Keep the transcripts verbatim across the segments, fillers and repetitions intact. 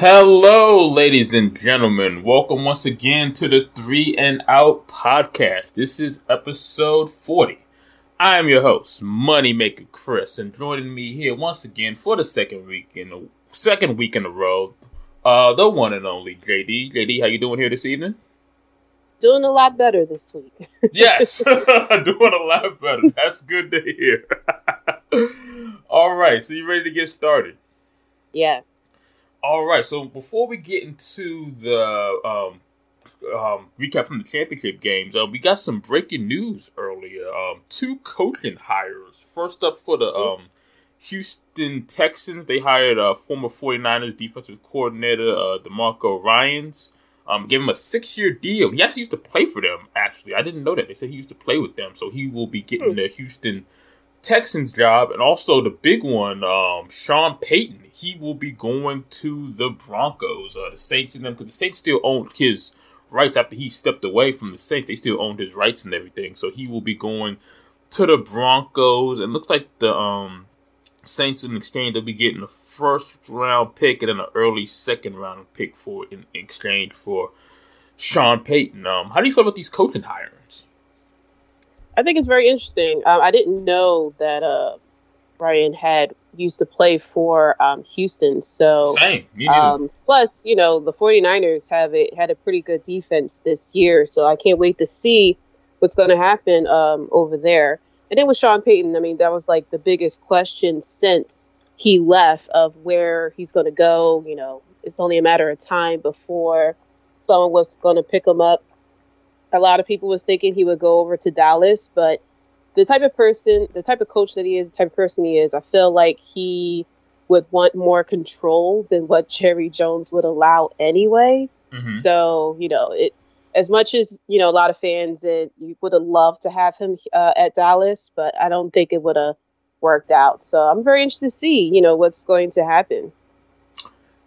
Hello, ladies and gentlemen. Welcome once again to the three and Out Podcast. This is episode forty. I am your host, Moneymaker Chris, and joining me here once again for the second week in the second week in a row, uh, the one and only J D. J D, how you doing here this evening? Doing a lot better this week. Yes, doing a lot better. That's good to hear. All right, so you ready to get started? Yes. All right, so before we get into the um, um, recap from the championship games, uh, we got some breaking news earlier. Um, two coaching hires. First up for the um, Houston Texans, they hired uh, former 49ers defensive coordinator uh, DeMeco Ryans. Um, gave him a six-year deal. He actually used to play for them, actually. I didn't know that. They said he used to play with them, so he will be getting the Houston Texans job, and also the big one, um, Sean Payton. He will be going to the Broncos, uh, the Saints and them, because the Saints still owned his rights after he stepped away from the Saints. They still owned his rights and everything, so he will be going to the Broncos. And looks like the um, Saints in exchange, they'll be getting a first-round pick and then an early second-round pick for in exchange for Sean Payton. Um, how do you feel about these coaching hirings? I think it's very interesting. Um, I didn't know that uh, Ryan had used to play for um, Houston. So, Same. Um, plus, you know, the 49ers have it, had a pretty good defense this year. So I can't wait to see what's going to happen um, over there. And then with Sean Payton, I mean, that was like the biggest question since he left of where he's going to go. You know, it's only a matter of time before someone was going to pick him up. A lot of people was thinking he would go over to Dallas, but the type of person, the type of coach that he is, the type of person he is, I feel like he would want more control than what Jerry Jones would allow anyway. Mm-hmm. So, you know, it as much as, you know, a lot of fans it, you would have loved to have him uh, at Dallas, but I don't think it would have worked out. So I'm very interested to see, you know, what's going to happen.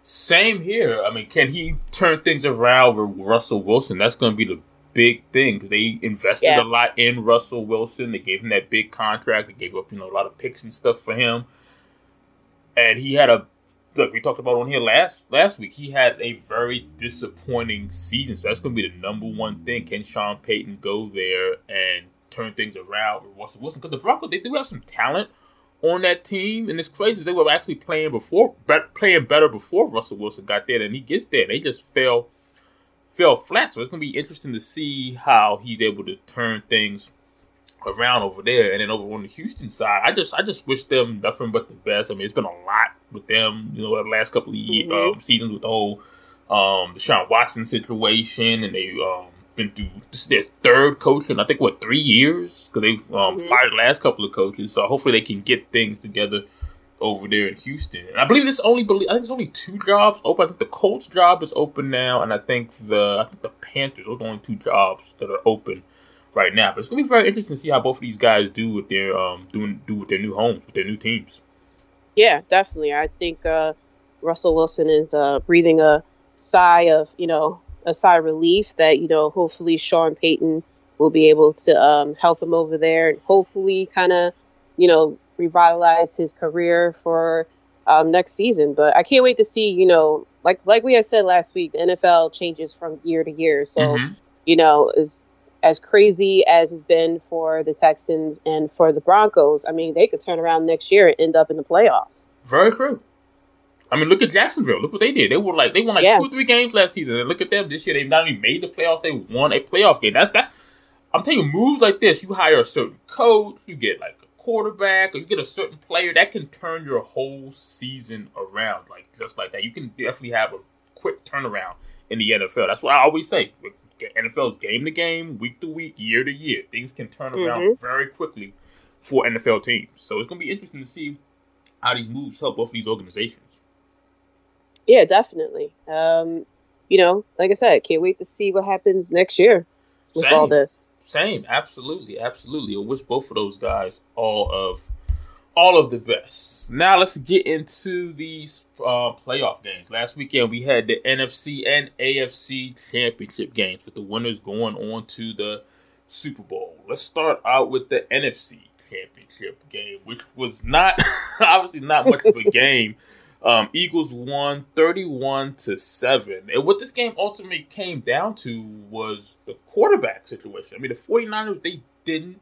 Same here. I mean, can he turn things around with Russell Wilson? That's going to be the big thing, because they invested yeah. a lot in Russell Wilson. They gave him that big contract. They gave up, you know, a lot of picks and stuff for him. And he had a look. We talked about on here last last week. He had a very disappointing season. So that's going to be the number one thing. Can Sean Payton go there and turn things around with Russell Wilson? Because the Broncos, they do have some talent on that team, and it's crazy. They were actually playing before, but playing better before Russell Wilson got there than he gets there. They just fell. fell flat, so it's going to be interesting to see how he's able to turn things around over there. And then over on the Houston side, I just I just wish them nothing but the best. I mean, it's been a lot with them, you know, the last couple of years, mm-hmm. um, seasons with the whole um, Deshaun Watson situation, and they've um, been through this is their third coach in, I think, what, three years? Because they've um, mm-hmm. fired the last couple of coaches, so hopefully they can get things together over there in Houston. And I believe this only believe I think there's only two jobs open. I think the Colts job is open now, and I think the I think the Panthers, those are the only two jobs that are open right now. But it's gonna be very interesting to see how both of these guys do with their um doing do with their new homes, with their new teams. Yeah, definitely. I think uh, Russell Wilson is uh, breathing a sigh of, you know, a sigh of relief that, you know, hopefully Sean Payton will be able to um, help him over there, and hopefully kind of, you know, revitalize his career for um, next season. But I can't wait to see, you know, like like we had said last week, the N F L changes from year to year. So, mm-hmm. you know, as, as crazy as it's been for the Texans and for the Broncos, I mean, they could turn around next year and end up in the playoffs. Very true. I mean, look at Jacksonville. Look what they did. They were like they won like yeah. two or three games last season. And look at them this year. They've not only made the playoffs, they won a playoff game. That's that. I'm telling you, moves like this, you hire a certain coach, you get like quarterback, or you get a certain player that can turn your whole season around, like just like that. You can definitely have a quick turnaround in the N F L. That's what I always say. N F L is game to game, week to week, year to year. Things can turn around mm-hmm. very quickly for N F L teams. So it's going to be interesting to see how these moves help both of these organizations. Yeah, definitely. Um, you know, like I said, can't wait to see what happens next year with Same. all this. Same, absolutely, absolutely. I wish both of those guys all of all of the best. Now let's get into these uh, playoff games. Last weekend we had the N F C and A F C championship games, with the winners going on to the Super Bowl. Let's start out with the N F C championship game, which was not obviously not much of a game. Um, Eagles won thirty-one to seven. And what this game ultimately came down to was the quarterback situation. I mean, the 49ers, they didn't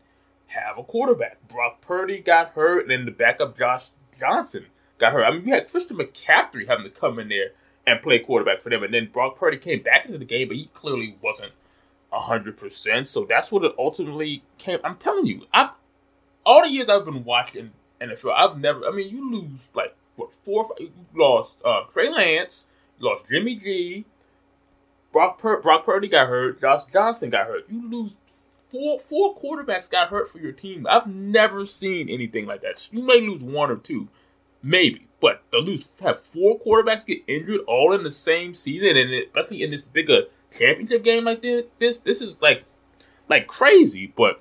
have a quarterback. Brock Purdy got hurt, and then the backup Josh Johnson got hurt. I mean, we had Christian McCaffrey having to come in there and play quarterback for them. And then Brock Purdy came back into the game, but he clearly wasn't one hundred percent. So that's what it ultimately came. I'm telling you, I've all the years I've been watching N F L, I've never, I mean, you lose like, What, four, you lost uh, Trey Lance, you lost Jimmy G, Brock, Pur- Brock Purdy got hurt, Josh Johnson got hurt. You lose four four quarterbacks got hurt for your team. I've never seen anything like that. You may lose one or two, maybe, but to lose have four quarterbacks get injured all in the same season, and especially in this bigger championship game like this, this, this is like like crazy. But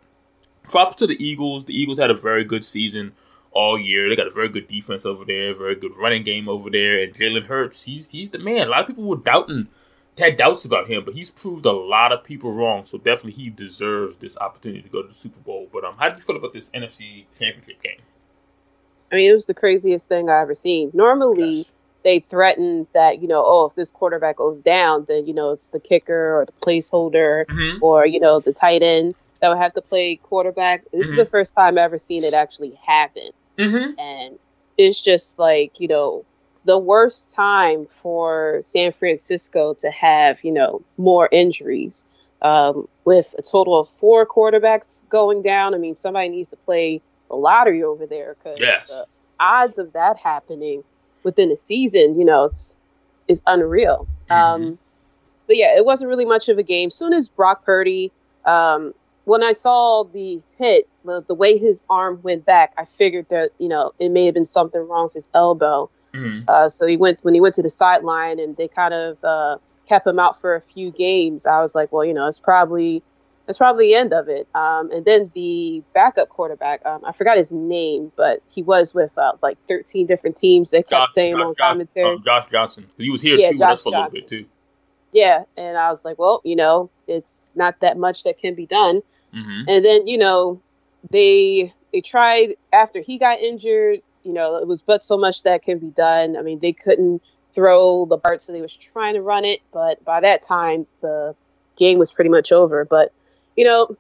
props to the Eagles. The Eagles had a very good season all year. They got a very good defense over there, very good running game over there, and Jalen Hurts, he's he's the man. A lot of people were doubting, had doubts about him, but he's proved a lot of people wrong, so definitely he deserves this opportunity to go to the Super Bowl. But um, how do you feel about this N F C Championship game? I mean, it was the craziest thing I ever seen. Normally, yes. They threaten that, you know, oh, if this quarterback goes down, then, you know, it's the kicker or the placeholder mm-hmm. or, you know, the tight end that would have to play quarterback. This mm-hmm. is the first time I've ever seen it actually happen. Mm-hmm. And it's just like, you know, the worst time for San Francisco to have, you know, more injuries um, with a total of four quarterbacks going down. I mean, somebody needs to play the lottery over there because yes. the odds of that happening within a season, you know, it's, it's unreal. Mm-hmm. Um, but yeah, it wasn't really much of a game. Soon as Brock Purdy, um, when I saw the hit, the, the way his arm went back, I figured that, you know, it may have been something wrong with his elbow. Mm-hmm. Uh, so he went when he went to the sideline and they kind of uh, kept him out for a few games. I was like, well, you know, it's probably it's probably the end of it. Um, and then the backup quarterback, um, I forgot his name, but he was with uh, like thirteen different teams. They kept Josh, saying Josh, on commentary. Um, Josh Johnson. He was here, yeah, too, Josh with us for Johnson. A little bit, too. Yeah. And I was like, well, you know, it's not that much that can be done. Mm-hmm. And then, you know, they they tried after he got injured, you know, it was but so much that can be done. I mean, they couldn't throw the dart, so they was trying to run it. But by that time, the game was pretty much over. But, you know,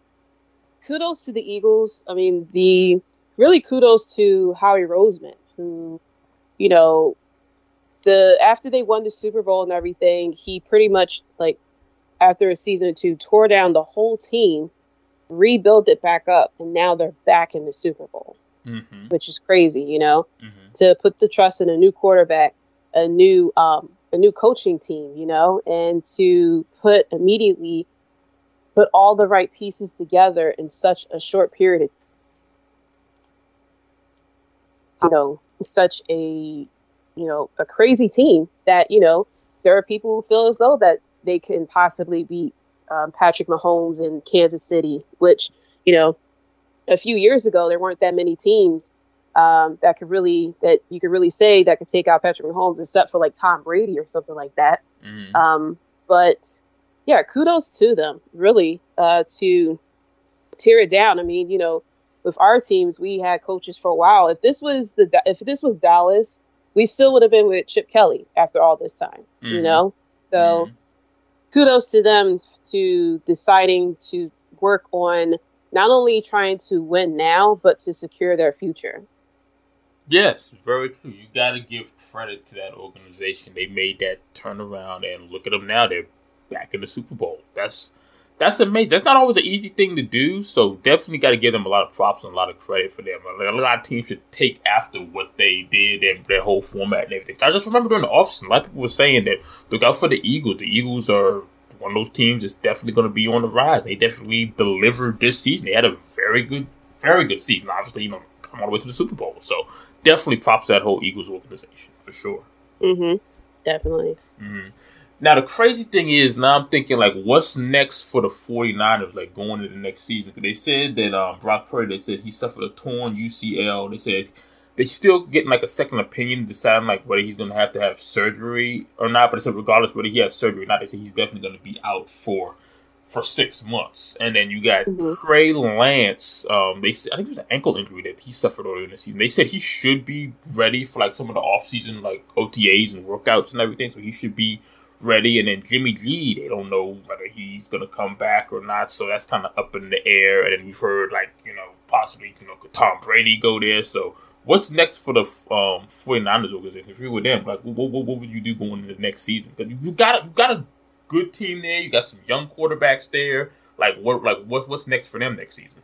kudos to the Eagles. I mean, the really kudos to Howie Roseman, who, you know, the after they won the Super Bowl and everything, he pretty much, like, after a season or two, tore down the whole team, rebuild it back up, and now they're back in the Super Bowl, mm-hmm. which is crazy, you know, mm-hmm. to put the trust in a new quarterback, a new um, a new coaching team, you know, and to put immediately put all the right pieces together in such a short period of, you know, such a, you know, a crazy team that, you know, there are people who feel as though that they can possibly be Um, Patrick Mahomes in Kansas City, which, you know, a few years ago, there weren't that many teams um, that could really, that you could really say that could take out Patrick Mahomes, except for like Tom Brady or something like that. Mm-hmm. Um, but yeah, kudos to them, really, uh, to tear it down. I mean, you know, with our teams, we had coaches for a while. If this was the, if this was Dallas, we still would have been with Chip Kelly after all this time, mm-hmm. you know? So, mm-hmm. kudos to them to deciding to work on not only trying to win now, but to secure their future. Yes, very true. You got to give credit to that organization. They made that turnaround, and look at them now. They're back in the Super Bowl. That's that's amazing. That's not always an easy thing to do, so definitely got to give them a lot of props and a lot of credit for them. A lot of teams should take after what they did and their whole format and everything. So I just remember during the offseason, a lot of people were saying that, look out for the Eagles. The Eagles are one of those teams that's definitely going to be on the rise. They definitely delivered this season. They had a very good, very good season. Obviously, you know, come all the way to the Super Bowl. So definitely props to that whole Eagles organization, for sure. Mm-hmm. Definitely. Mm-hmm. Now, the crazy thing is, now I'm thinking, like, what's next for the 49ers, like, going into the next season? Because they said that um, Brock Purdy, they said he suffered a torn U C L. They said they're still getting, like, a second opinion, deciding, like, whether he's going to have to have surgery or not. But they said regardless whether he has surgery or not, they said he's definitely going to be out for for six months. And then you got mm-hmm. Trey Lance. Um, they I think it was an ankle injury that he suffered earlier in the season. They said he should be ready for like some of the off-season like O T As and workouts and everything. So he should be ready. And then Jimmy G, they don't know whether he's going to come back or not. So that's kind of up in the air. And then we've heard like, you know, possibly, you know, could Tom Brady go there? So what's next for the um, 49ers organization? If you were them, like, what, what, what would you do going into the next season? Because you, you got you got a good team there. You got some young quarterbacks there. Like, what like what what's next for them next season?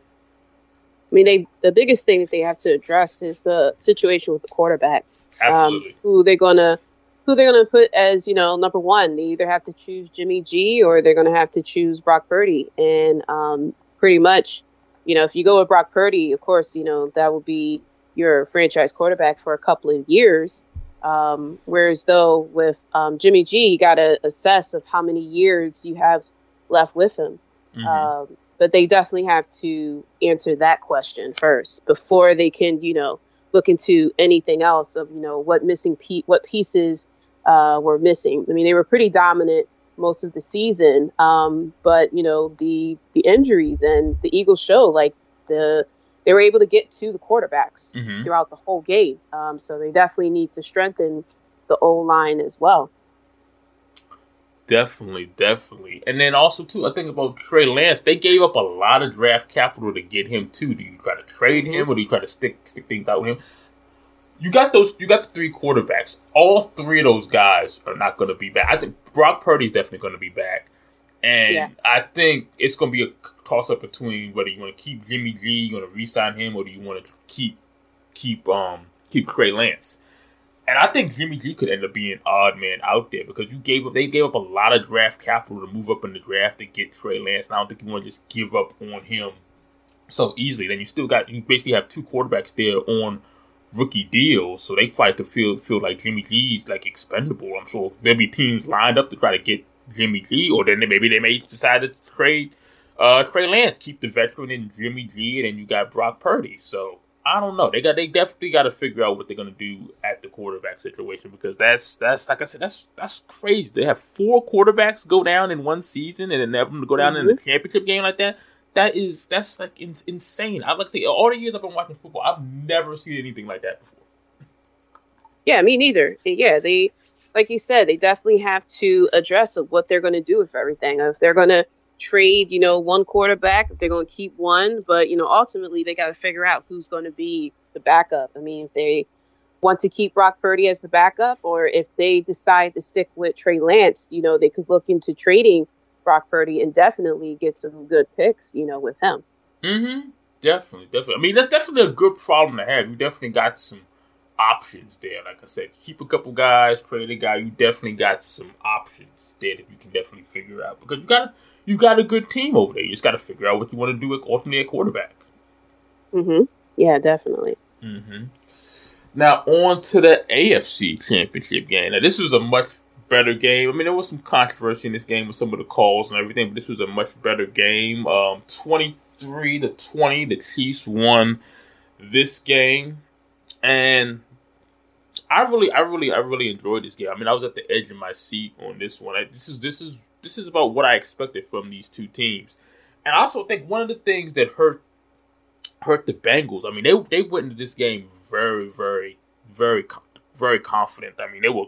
I mean, they the biggest thing that they have to address is the situation with the quarterback. Absolutely. Um, who they're gonna who they're gonna put as, you know, number one. They either have to choose Jimmy G or they're gonna have to choose Brock Purdy. And um, pretty much, you know, if you go with Brock Purdy, of course, you know, that will be your franchise quarterback for a couple of years. Um, whereas though with um, Jimmy G, you got to assess of how many years you have left with him. Mm-hmm. Um, but they definitely have to answer that question first before they can, you know, look into anything else of, you know, what missing pe- what pieces uh, were missing. I mean, they were pretty dominant most of the season. Um, but, you know, the the injuries and the Eagles show like the They were able to get to the quarterbacks mm-hmm. throughout the whole game. Um, so they definitely need to strengthen the O-line as well. Definitely, definitely. And then also, too, I think about Trey Lance. They gave up a lot of draft capital to get him, too. Do you try to trade him or do you try to stick stick things out with him? You got those. You got the three quarterbacks. All three of those guys are not going to be back. I think Brock Purdy is definitely going to be back. And yeah. I think it's going to be a toss-up between whether you want to keep Jimmy G, you want to re-sign him, or do you want to keep keep um, keep Trey Lance. And I think Jimmy G could end up being an odd man out there because you gave up they gave up a lot of draft capital to move up in the draft to get Trey Lance. And I don't think you want to just give up on him so easily. Then you still got you basically have two quarterbacks there on rookie deals, so they probably could feel feel like Jimmy G's like expendable. I'm sure there'll be teams lined up to try to get Jimmy G, or then maybe they may decide to trade uh, Trey Lance, keep the veteran in Jimmy G, and then you got Brock Purdy. So I don't know. They got they definitely got to figure out what they're gonna do at the quarterback situation because that's that's like I said, that's that's crazy. They have four quarterbacks go down in one season, and then have them go down mm-hmm. in a championship game like that. That is that's like in, insane. I like to say all the years I've been watching football, I've never seen anything like that before. Yeah, me neither. Yeah, they. Like you said, they definitely have to address what they're going to do with everything. If they're going to trade, you know, one quarterback, if they're going to keep one. But, you know, ultimately, they got to figure out who's going to be the backup. I mean, if they want to keep Brock Purdy as the backup or if they decide to stick with Trey Lance, you know, they could look into trading Brock Purdy and definitely get some good picks, you know, with him. Mm-hmm. Definitely. Definitely. I mean, that's definitely a good problem to have. You definitely got some options there. Like I said, keep a couple guys, trade a guy. You definitely got some options there that you can definitely figure out because you got you got a good team over there. You just got to figure out what you want to do with ultimately at quarterback. Mm-hmm. Yeah, definitely. Mm-hmm. Now on to the A F C Championship game. Now this was a much better game. I mean, there was some controversy in this game with some of the calls and everything, but this was a much better game. Um, twenty-three to twenty, the Chiefs won this game, and I really, I really, I really enjoyed this game. I mean, I was at the edge of my seat on this one. I, this is, this is, this is about what I expected from these two teams. And I also think one of the things that hurt, hurt the Bengals. I mean, they, they went into this game very, very, very, very confident. I mean, they were,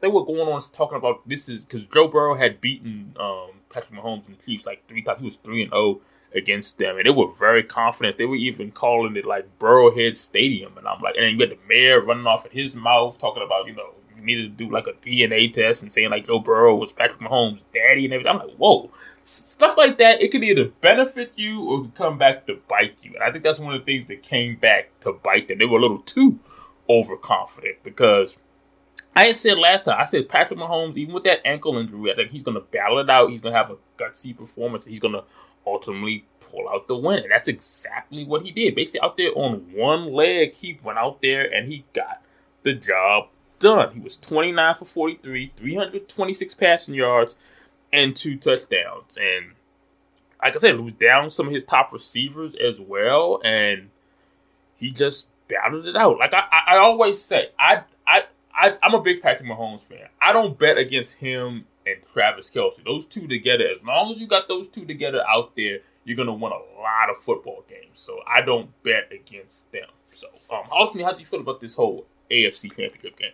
they were going on talking about this is because Joe Burrow had beaten um, Patrick Mahomes and the Chiefs like three times. He was three and zero against them, and they were very confident. They were even calling it like Burrowhead Stadium, and I'm like, and then you got the mayor running off in his mouth talking about, you know, you needed to do like a D N A test and saying like Joe Burrow was Patrick Mahomes' daddy and everything. I'm like, whoa, S- stuff like that, it could either benefit you or come back to bite you, and I think that's one of the things that came back to bite them. They were a little too overconfident because I had said last time, I said Patrick Mahomes, even with that ankle injury, I think he's going to battle it out. He's going to have a gutsy performance, and he's going to ultimately pull out the win. And that's exactly what he did. Basically, out there on one leg, he went out there and he got the job done. He was twenty-nine for forty-three, three hundred twenty-six passing yards, and two touchdowns. And like I said, he was down some of his top receivers as well, and he just battled it out. Like I, I, I always say, I, I, I, I'm a big Patrick Mahomes fan. I don't bet against him and Travis Kelce. Those two together, as long as you got those two together out there, you're going to win a lot of football games. So I don't bet against them. So, um, Austin, how do you feel about this whole A F C Championship game?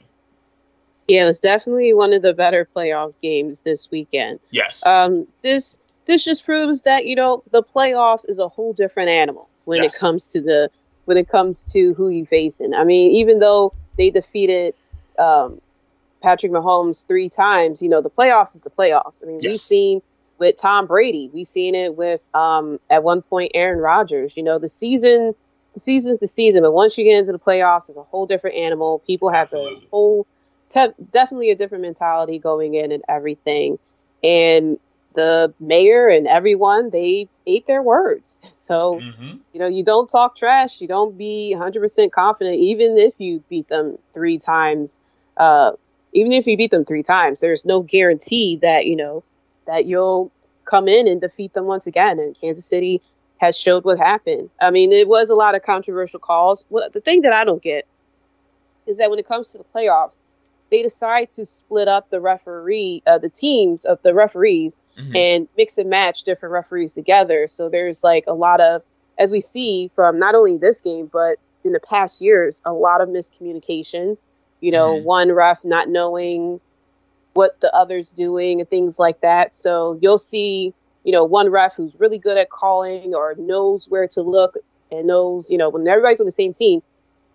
Yeah, it was definitely one of the better playoffs games this weekend. Yes. Um, this this just proves that, you know, the playoffs is a whole different animal when yes. it comes to the when it comes to who you facing. I mean, even though they defeated um, Patrick Mahomes three times, you know, the playoffs is the playoffs. I mean, yes. we've seen with Tom Brady, we've seen it with um, at one point Aaron Rodgers. You know, the season, the season's the season, but once you get into the playoffs, it's a whole different animal. People have a whole Te- definitely a different mentality going in and everything. And the mayor and everyone, they ate their words. So, mm-hmm. you know, you don't talk trash. You don't be one hundred percent confident, even if you beat them three times. Uh, even if you beat them three times, there's no guarantee that, you know, that you'll come in and defeat them once again. And Kansas City has showed what happened. I mean, it was a lot of controversial calls. Well, the thing that I don't get is that when it comes to the playoffs, they decide to split up the referee, uh, the teams of the referees mm-hmm. and mix and match different referees together. So there's like a lot of, as we see from not only this game, but in the past years, a lot of miscommunication, you know, mm-hmm. one ref not knowing what the other's doing and things like that. So you'll see, you know, one ref who's really good at calling or knows where to look and knows, you know, when everybody's on the same team,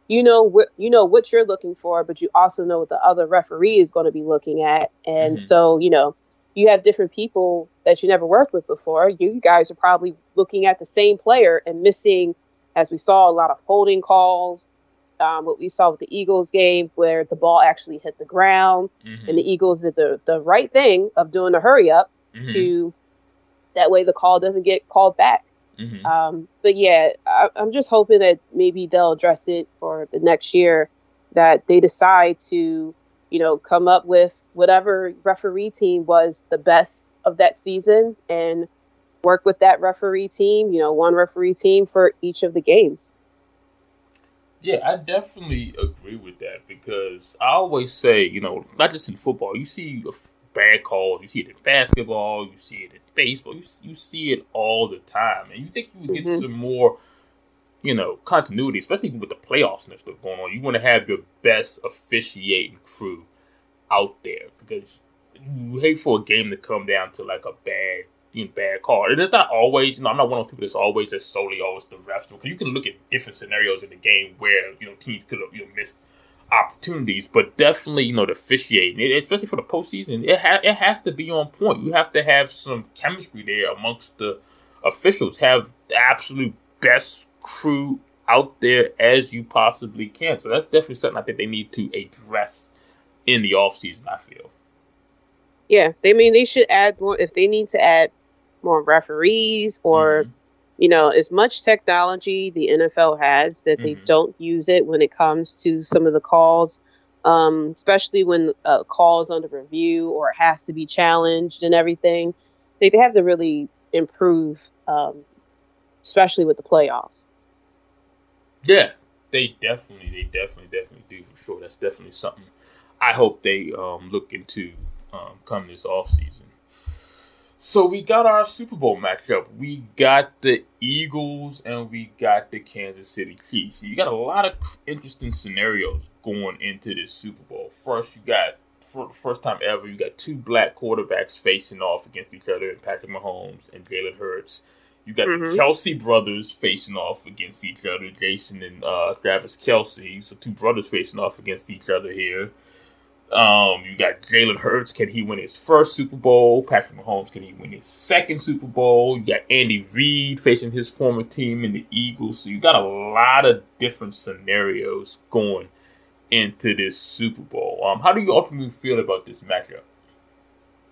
You know wh- you know what you're looking for, but you also know what the other referee is going to be looking at. And mm-hmm. so, you know, you have different people that you never worked with before. You guys are probably looking at the same player and missing, as we saw, a lot of holding calls. Um, what we saw with the Eagles game where the ball actually hit the ground mm-hmm. and the Eagles did the, the right thing of doing the hurry up mm-hmm. to that way the call doesn't get called back. Mm-hmm. Um, but yeah, I, I'm just hoping that maybe they'll address it for the next year, that they decide to, you know, come up with whatever referee team was the best of that season and work with that referee team, you know, one referee team for each of the games. Yeah, I definitely agree with that because I always say, you know, not just in football, you see bad calls, you see it in basketball, you see it in baseball, you, you see it all the time. And you think you would get mm-hmm. some more, you know, continuity, especially with the playoffs and stuff going on. You want to have your best officiating crew out there because you hate for a game to come down to like a bad, you know, bad call. And it's not always, you know, I'm not one of those people that's always just solely always the refs. Because you can look at different scenarios in the game where, you know, teams could have, you know, missed opportunities, but definitely, you know, the officiating, it, especially for the postseason, it ha- it has to be on point. You have to have some chemistry there amongst the officials. Have the absolute best crew out there as you possibly can. So that's definitely something I think they need to address in the offseason, I feel. Yeah, they I mean they should add more, if they need to add more referees or, mm-hmm. you know, as much technology the N F L has that they mm-hmm. don't use it when it comes to some of the calls, um, especially when a call is under review or has to be challenged and everything. They, they have to really improve, um, especially with the playoffs. Yeah, they definitely, they definitely, definitely do for sure. That's definitely something I hope they um, look into um, come this offseason. So we got our Super Bowl matchup. We got the Eagles and we got the Kansas City Chiefs. You got a lot of interesting scenarios going into this Super Bowl. First, you got, for the first time ever, you got two black quarterbacks facing off against each other, Patrick Mahomes and Jalen Hurts. You got mm-hmm. the Kelce brothers facing off against each other, Jason and uh, Travis Kelce. So two brothers facing off against each other here. Um, you got Jalen Hurts. Can he win his first Super Bowl? Patrick Mahomes, can he win his second Super Bowl? You got Andy Reid facing his former team in the Eagles. So you got a lot of different scenarios going into this Super Bowl. Um, how do you ultimately feel about this matchup?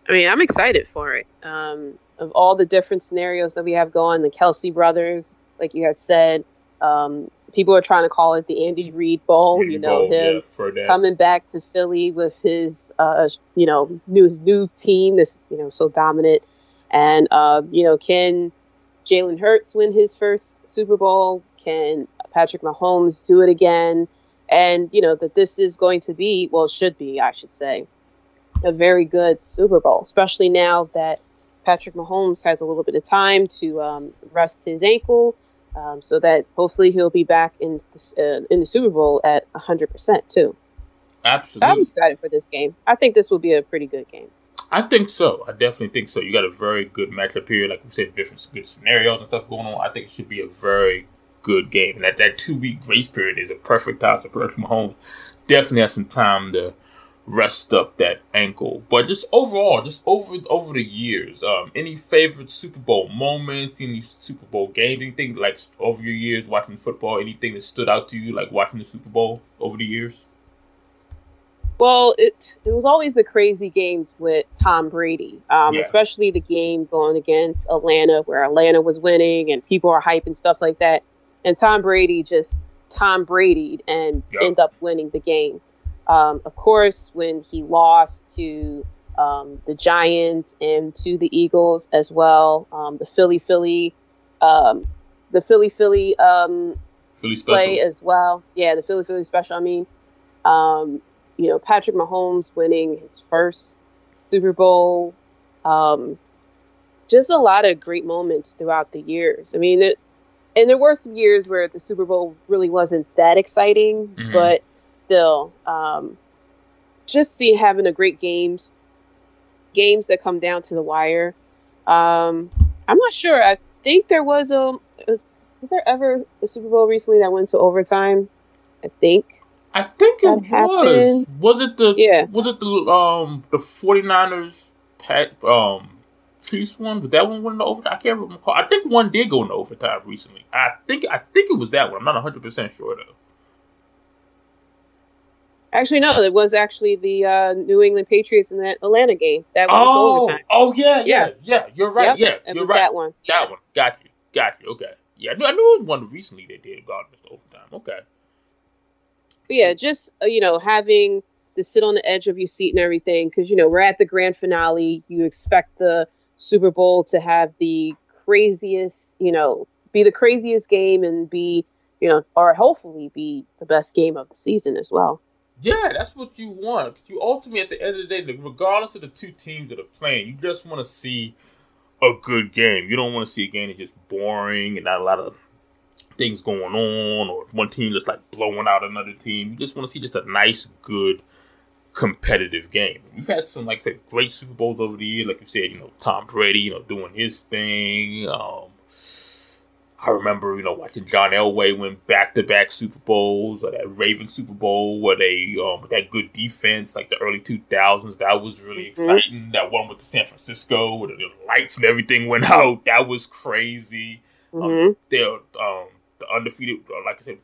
I mean, I'm excited for it. Um, of all the different scenarios that we have going, the Kelce brothers, like you had said, um, people are trying to call it the Andy Reid Bowl, Andy you know, Bowl, him yeah, coming back to Philly with his, uh, you know, new, new team that's, you know, so dominant. And, uh, you know, can Jalen Hurts win his first Super Bowl? Can Patrick Mahomes do it again? And, you know, that this is going to be, well, should be, I should say, a very good Super Bowl, especially now that Patrick Mahomes has a little bit of time to um, rest his ankle, um, so that hopefully he'll be back in uh, in the Super Bowl at one hundred percent too. Absolutely. I'm excited for this game. I think this will be a pretty good game. I think so. I definitely think so. You got a very good matchup here. Like we said, different good scenarios and stuff going on. I think it should be a very good game. And that, that two-week grace period is a perfect time. So Patrick Mahomes definitely has some time to rest up that ankle. But just overall, just over over the years, um, any favorite Super Bowl moments, any Super Bowl games, anything like over your years watching football, anything that stood out to you like watching the Super Bowl over the years? Well, it it was always the crazy games with Tom Brady, um, yeah. especially the game going against Atlanta, where Atlanta was winning and people are hype and stuff like that. And Tom Brady just Tom Brady'd and yep. ended up winning the game. Um, of course, when he lost to um, the Giants and to the Eagles as well, um, the Philly Philly, um, the Philly Philly, um, Philly play as well. Yeah, the Philly Philly special. I mean, um, you know, Patrick Mahomes winning his first Super Bowl. Um, just a lot of great moments throughout the years. I mean, it, and there were some years where the Super Bowl really wasn't that exciting, mm-hmm. but still, um, just see having a great games, games that come down to the wire. Um, I'm not sure. I think there was a, was, was there ever a Super Bowl recently that went to overtime? I think. I think it was. Happened. Was it the yeah. Was it the um the 49ers pack, um Chiefs one? Did that one went into overtime? I can't remember. I think one did go into overtime recently. I think I think it was that one. I'm not one hundred percent sure though. Actually, no. It was actually the uh, New England Patriots in that Atlanta game. That was oh, overtime. Oh yeah, yeah, yeah. You're right. Yep, yeah, it you're was right. That one. That yeah. one. Got you. Got you. Okay. Yeah, I knew, I knew it was one recently they did go into overtime. Okay. But yeah, just, you know, having to sit on the edge of your seat and everything, because, you know, we're at the grand finale. You expect the Super Bowl to have the craziest, you know, be the craziest game and be, you know, or hopefully be the best game of the season as well. Yeah, that's what you want. You ultimately, at the end of the day, regardless of the two teams that are playing, you just want to see a good game. You don't want to see a game that's just boring and not a lot of things going on, or one team just like blowing out another team. You just want to see just a nice, good, competitive game. We've had some, like I said, great Super Bowls over the years. Like you said, you know, Tom Brady, you know, doing his thing. Um, I remember, you know, watching John Elway win back-to-back Super Bowls, or that Ravens Super Bowl where they, um, with that good defense, like the early two thousands, that was really mm-hmm. exciting. That one with the San Francisco, where the lights and everything went out, that was crazy. Mm-hmm. Um, they're, um, undefeated, like I said,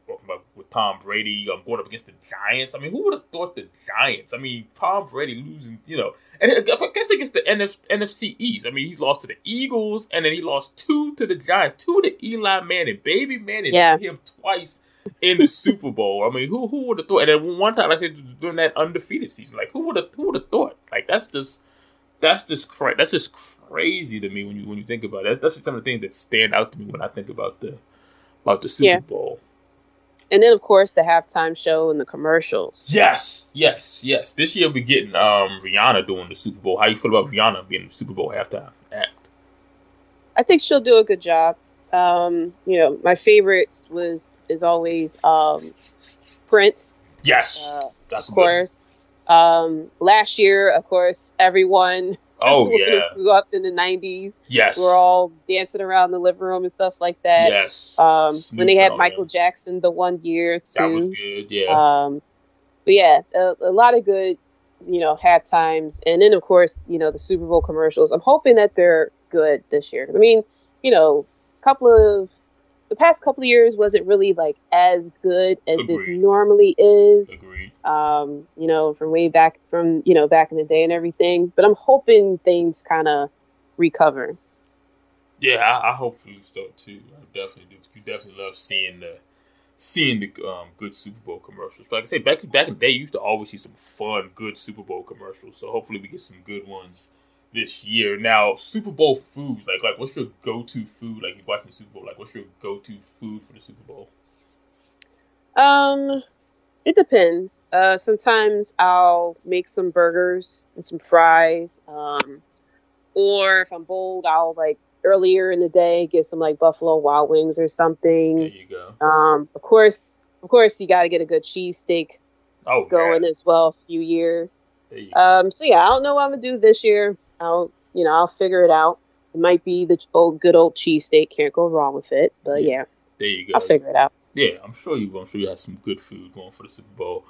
with Tom Brady um, going up against the Giants. I mean, who would have thought the Giants? I mean, Tom Brady losing, you know, and I guess against the N F C East. I mean, he's lost to the Eagles, and then he lost two to the Giants, two to Eli Manning, baby Manning, yeah. him twice in the Super Bowl. I mean, who who would have thought? And then one time, like I said, during that undefeated season, like who would have who would have thought? Like that's just that's just cra- that's just crazy to me when you when you think about it. That's, that's just some of the things that stand out to me when I think about the. About the Super yeah. Bowl. And then, of course, the halftime show and the commercials. Yes, yes, yes. This year we're getting um, Rihanna doing the Super Bowl. How you feel about Rihanna being the Super Bowl halftime act? I think she'll do a good job. Um, you know, my favorites was is always um, Prince. Yes, uh, that's of course. Um, last year, of course, everyone. Oh yeah, we grew up in the nineties. Yes, we're all dancing around the living room and stuff like that. Yes, um, when they had Michael him. Jackson the one year too. That was good. Yeah, um, but yeah, a, a lot of good, you know, half times, and then of course, you know, the Super Bowl commercials. I'm hoping that they're good this year. I mean, you know, a couple of the past couple of years wasn't really like as good as Agreed. It normally is. Agreed. Um, you know, from way back from, you know, back in the day and everything. But I'm hoping things kind of recover. Yeah, I, I hopefully so too. I definitely do. You definitely love seeing the seeing the um, good Super Bowl commercials. But like I say, back back in the day, you used to always see some fun, good Super Bowl commercials. So hopefully we get some good ones this year. Now, Super Bowl foods, like like what's your go-to food? Like you're watching the Super Bowl, like what's your go-to food for the Super Bowl? Um. It depends. Uh, sometimes I'll make some burgers and some fries. Um, or if I'm bold, I'll, like, earlier in the day get some, like, Buffalo Wild Wings or something. There you go. Um, of course, of course, you got to get a good cheesesteak oh, going man. as well for a few years. There you go. Um, so, yeah, I don't know what I'm going to do this year. I'll, you know, I'll figure it out. It might be the old, good old cheesesteak. Can't go wrong with it. But, yeah. yeah. There you go. I'll figure it out. Yeah, I'm sure you will. I'm sure you had some good food going for the Super Bowl.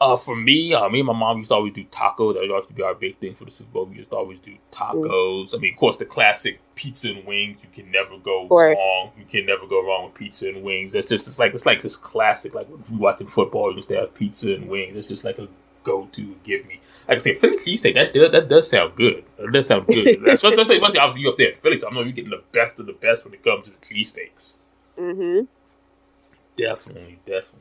Uh, for me, uh, me and my mom used to always do tacos. That would always be our big thing for the Super Bowl. We used to always do tacos. Mm. I mean, of course, the classic pizza and wings. You can never go wrong. You can never go wrong with pizza and wings. That's just it's like it's like this classic. Like when you watching football, you used to have pizza and wings. It's just like a go-to. Give me, like I say, Philly cheesesteak. That, that that does sound good. That does sound good. especially, especially, especially obviously you up there in Philly, so I know you're getting the best of the best when it comes to the cheesesteaks. Mm-hmm. Definitely, definitely.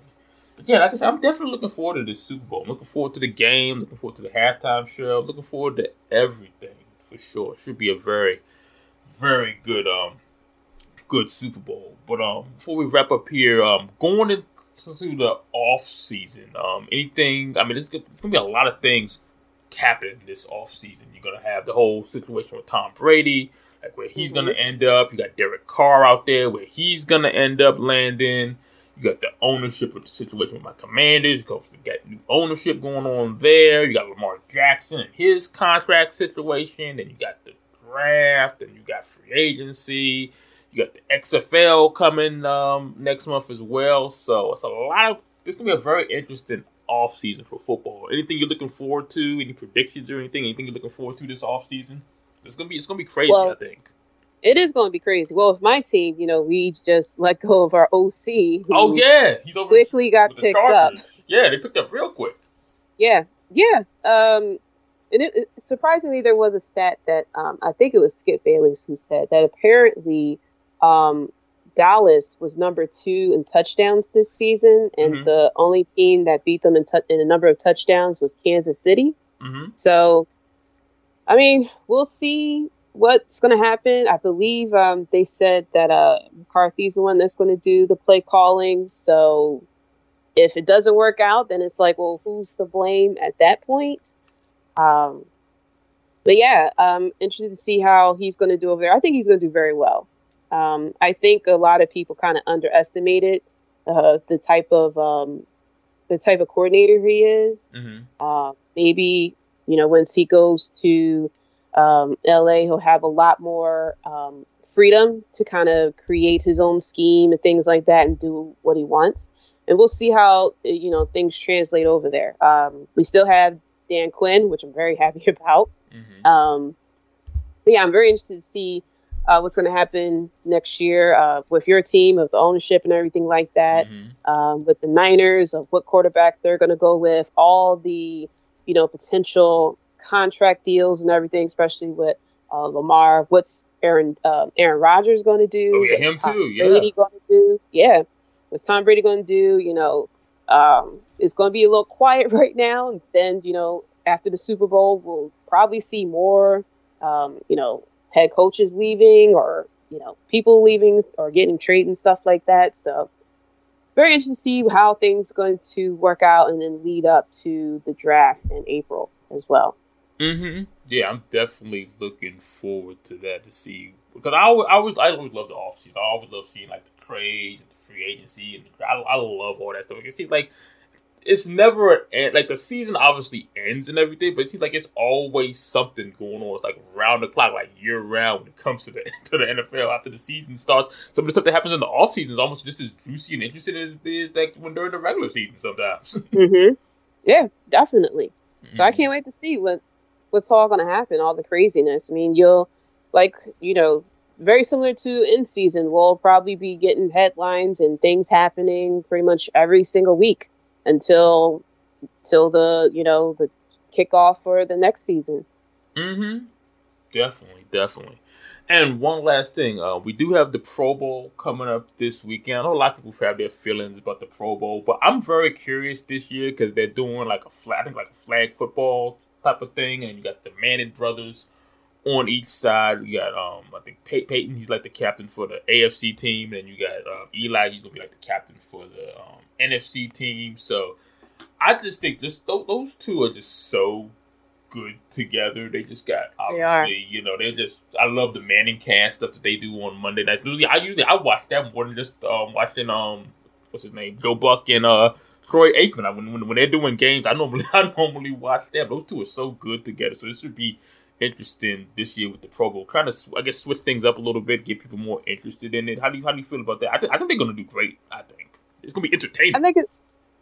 But yeah, like I said, I'm definitely looking forward to this Super Bowl. I'm looking forward to the game, looking forward to the halftime show, looking forward to everything for sure. It should be a very, very good um good Super Bowl. But um before we wrap up here, um going into the off season, um anything I mean it's gonna be a lot of things happening this off season. You're gonna have the whole situation with Tom Brady, like where he's mm-hmm. gonna end up, you got Derek Carr out there where he's gonna end up landing. You got the ownership of the situation with my Commanders. You got new ownership going on there. You got Lamar Jackson and his contract situation. Then you got the draft. Then you got free agency. You got the X F L coming um, next month as well. So it's a lot of. It's gonna be a very interesting off season for football. Anything you're looking forward to? Any predictions or anything? Anything you're looking forward to this off season? It's gonna be. It's gonna be crazy. Well, I think. It is going to be crazy. Well, with my team, you know, we just let go of our O C. Oh, yeah. He's over quickly got picked up. Yeah, they picked up real quick. Yeah, yeah. Um, and it, it, surprisingly, there was a stat that um, I think it was Skip Bayless who said that apparently um, Dallas was number two in touchdowns this season. And mm-hmm. the only team that beat them in, t- in a number of touchdowns was Kansas City. Mm-hmm. So, I mean, we'll see what's going to happen. I believe um, they said that uh, McCarthy's the one that's going to do the play calling. So if it doesn't work out, then it's like, well, who's to blame at that point? Um, but yeah, I'm interested to see how he's going to do over there. I think he's going to do very well. Um, I think a lot of people kind of underestimated uh, the type of um, the type of coordinator he is. Mm-hmm. Uh, maybe, you know, once he goes to Um, L A, he'll have a lot more um, freedom to kind of create his own scheme and things like that and do what he wants. And we'll see how, you know, things translate over there. Um, we still have Dan Quinn, which I'm very happy about. Mm-hmm. Um, but yeah, I'm very interested to see uh, what's going to happen next year uh, with your team, of the ownership and everything like that, mm-hmm. um, with the Niners, of what quarterback they're going to go with, all the, you know, potential contract deals and everything, especially with uh, Lamar. What's Aaron um, Aaron Rodgers going to do? Oh yeah, what's him Tom too. Yeah, Brady going to do? Yeah, what's Tom Brady going to do? You know, um, it's going to be a little quiet right now. And then you know, after the Super Bowl, we'll probably see more. Um, you know, head coaches leaving, or you know, people leaving or getting traded and stuff like that. So, very interested to see how things going to work out, and then lead up to the draft in April as well. Mm-hmm. Yeah, I'm definitely looking forward to that, to see, because I always, I always, I always love the offseason. I always love seeing like the trades and the free agency, and the, I, I love all that stuff. It seems like it's never an, like the season obviously ends and everything, but it seems like it's always something going on. It's like round the clock, like year round when it comes to the to the N F L. After the season starts, some of the stuff that happens in the offseason is almost just as juicy and interesting as it is like when during the regular season sometimes. Mm-hmm. Yeah, definitely. Mm-hmm. So I can't wait to see what. What's all going to happen, all the craziness. I mean, you'll, like, you know, very similar to in-season, we'll probably be getting headlines and things happening pretty much every single week until, until the, you know, the kickoff for the next season. Mm-hmm. Definitely, definitely. And one last thing, uh, we do have the Pro Bowl coming up this weekend. I know a lot of people have their feelings about the Pro Bowl, but I'm very curious this year because they're doing like a flag, I think like a flag football type of thing, and you got the Manning brothers on each side. You got, um, I think Pey- Peyton, he's like the captain for the A F C team, and you got um, Eli, he's gonna be like the captain for the um, N F C team. So I just think this, those two are just so good together. They just got, obviously, you know, they're just, I love the Manning cast stuff that they do on Monday nights. Usually, I usually, I watch that more than just um, watching, um, what's his name, Joe Buck and uh, Troy Aikman. I, when, when they're doing games, I normally, I normally watch them. Those two are so good together. So this should be interesting this year with the Pro Bowl. Trying to, I guess, switch things up a little bit, get people more interested in it. How do you, how do you feel about that? I, th- I think they're going to do great, I think. It's going to be entertaining. I think it's,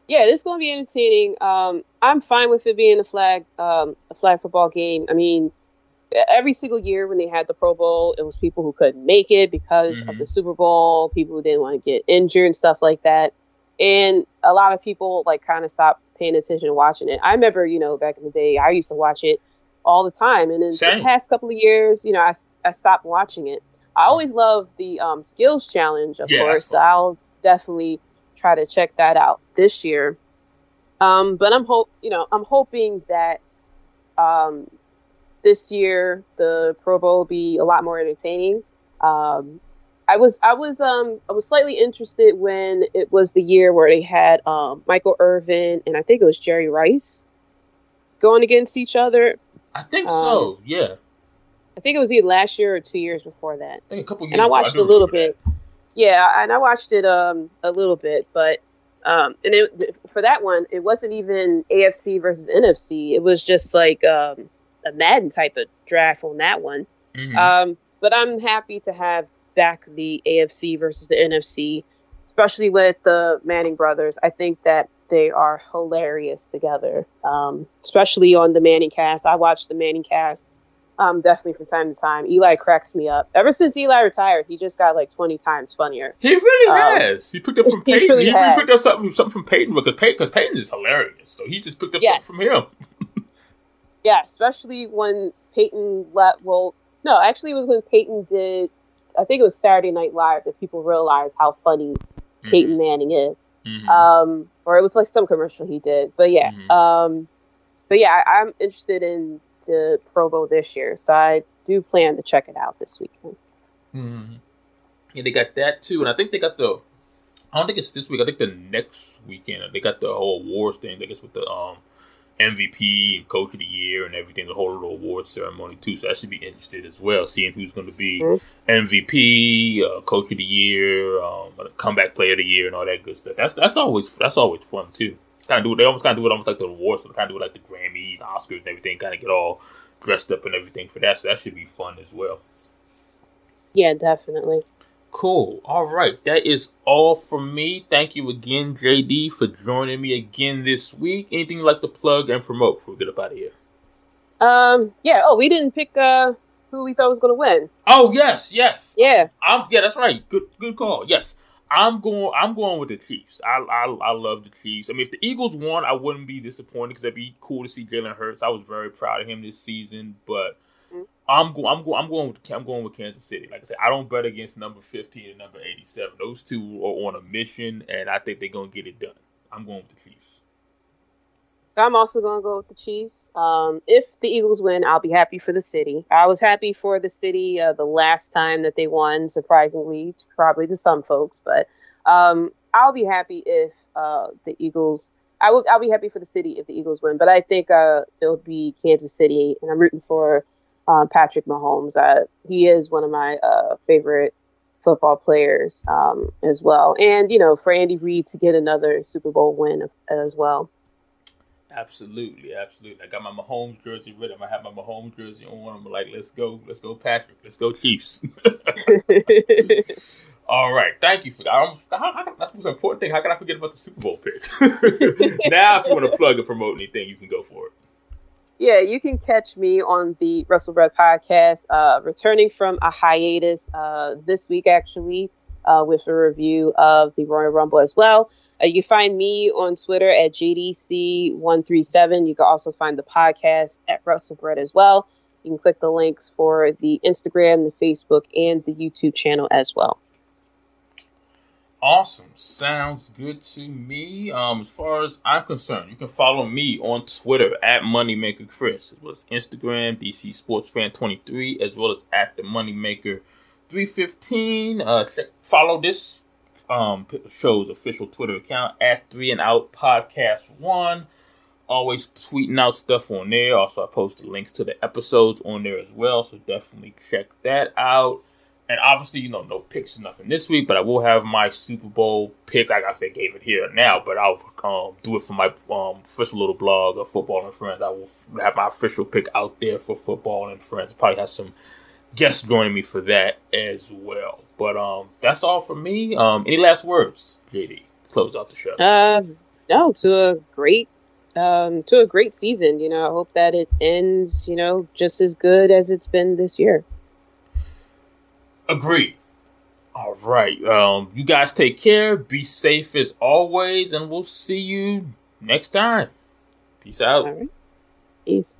yeah, this is going to be entertaining. Um, I'm fine with it being a flag, um, a flag football game. I mean, every single year when they had the Pro Bowl, it was people who couldn't make it because mm-hmm. of the Super Bowl, people who didn't want to get injured and stuff like that. And a lot of people, like, kind of stopped paying attention to watching it. I remember, you know, back in the day, I used to watch it all the time. And in Same. the past couple of years, you know, I, I stopped watching it. I always love the um, skills challenge, of yeah, course. So I'll definitely try to check that out this year. Um, but I'm hope, you know, I'm hoping that um, this year the Pro Bowl will be a lot more entertaining. Um, I was, I was, um, I was slightly interested when it was the year where they had um, Michael Irvin and I think it was Jerry Rice going against each other. I think um, so. Yeah. I think it was either last year or two years before that. I think a couple years. And I watched I a little bit. That. Yeah, and I watched it um, a little bit, but um, and it, for that one, it wasn't even A F C versus N F C. It was just like um, a Madden type of draft on that one. Mm-hmm. Um, but I'm happy to have back the A F C versus the N F C, especially with the Manning brothers. I think that they are hilarious together, um, especially on the Manning cast. I watched the Manning cast. Um, definitely from time to time. Eli cracks me up. Ever since Eli retired, he just got like twenty times funnier. He really um, has. He picked up from Peyton. He, really he really picked up something, something from Peyton because Peyton, Peyton is hilarious. So he just picked up yes. something from him. Yeah, especially when Peyton left. Well, no, actually, it was when Peyton did, I think it was Saturday Night Live, that people realized how funny mm-hmm. Peyton Manning is. Mm-hmm. Um, or it was like some commercial he did. But yeah. Mm-hmm. Um, but yeah, I, I'm interested in the Pro Bowl this year, so I do plan to check it out this weekend. Mm-hmm. And they got that too, and I think they got the. I don't think it's this week. I think the next weekend they got the whole awards thing. I guess with the um, M V P and Coach of the Year and everything, the whole little awards ceremony too. So I should be interested as well, seeing who's going to be mm-hmm. M V P, uh, Coach of the Year, um, Comeback Player of the Year, and all that good stuff. That's that's always that's always fun too. Kind of do it, they almost kind of do it almost like the awards, so they kind of do it like the Grammys, Oscars, and everything. Kind of get all dressed up and everything for that, so that should be fun as well. Yeah, definitely. Cool. All right, that is all from me. Thank you again, J D, for joining me again this week. Anything you'd like to plug and promote before we get up out of here? Um, yeah. Oh, we didn't pick uh who we thought was going to win. Oh yes, yes. Yeah. I'm. Yeah, that's right. Good, good call. Yes. I'm going. I'm going with the Chiefs. I, I I love the Chiefs. I mean, if the Eagles won, I wouldn't be disappointed because it'd be cool to see Jalen Hurts. I was very proud of him this season, but mm-hmm. I'm going. I'm going. I'm going with. I'm going with Kansas City. Like I said, I don't bet against number fifteen and number eighty-seven. Those two are on a mission, and I think they're gonna get it done. I'm going with the Chiefs. I'm also gonna go with the Chiefs. Um, if the Eagles win, I'll be happy for the city. I was happy for the city uh, the last time that they won, surprisingly, probably to some folks. But um, I'll be happy if uh, the Eagles. I will. I'll be happy for the city if the Eagles win. But I think uh, it'll be Kansas City, and I'm rooting for uh, Patrick Mahomes. Uh, he is one of my uh, favorite football players um, as well, and you know, for Andy Reid to get another Super Bowl win as well. Absolutely, absolutely. I got my Mahomes jersey ready. I'm going to have my Mahomes jersey on. I'm like, let's go, let's go, Patrick. Let's go, Chiefs. All right. Thank you for that. How, how, that's the most important thing. How can I forget about the Super Bowl pick? Now, if you want to plug and promote anything, you can go for it. Yeah, you can catch me on the Russell Bread podcast, uh, returning from a hiatus uh, this week, actually, uh, with a review of the Royal Rumble as well. Uh, you can find me on Twitter at J D C one three seven. You can also find the podcast at Russell Bread as well. You can click the links for the Instagram, the Facebook, and the YouTube channel as well. Awesome. Sounds good to me. Um, as far as I'm concerned, you can follow me on Twitter at Moneymaker Chris, as well as Instagram, D C Sports Fan twenty-three, as well as at the Moneymaker three fifteen. Uh, check, follow this um, show's official Twitter account at three and out podcast one. Always tweeting out stuff on there. Also, I posted links to the episodes on there as well, so definitely check that out. And obviously, you know, no picks or nothing this week, but I will have my Super Bowl picks. I actually gave it here now, but I'll um, do it for my um, official little blog of Football and Friends. I will have my official pick out there for Football and Friends. Probably have some guests joining me for that as well. But um, that's all from me. Um, any last words, J D? Close out the show. Uh, no, to a great, um, to a great season. You know, I hope that it ends, you know, just as good as it's been this year. Agreed. All right. Um, you guys take care. Be safe as always, and we'll see you next time. Peace out. All right. Peace.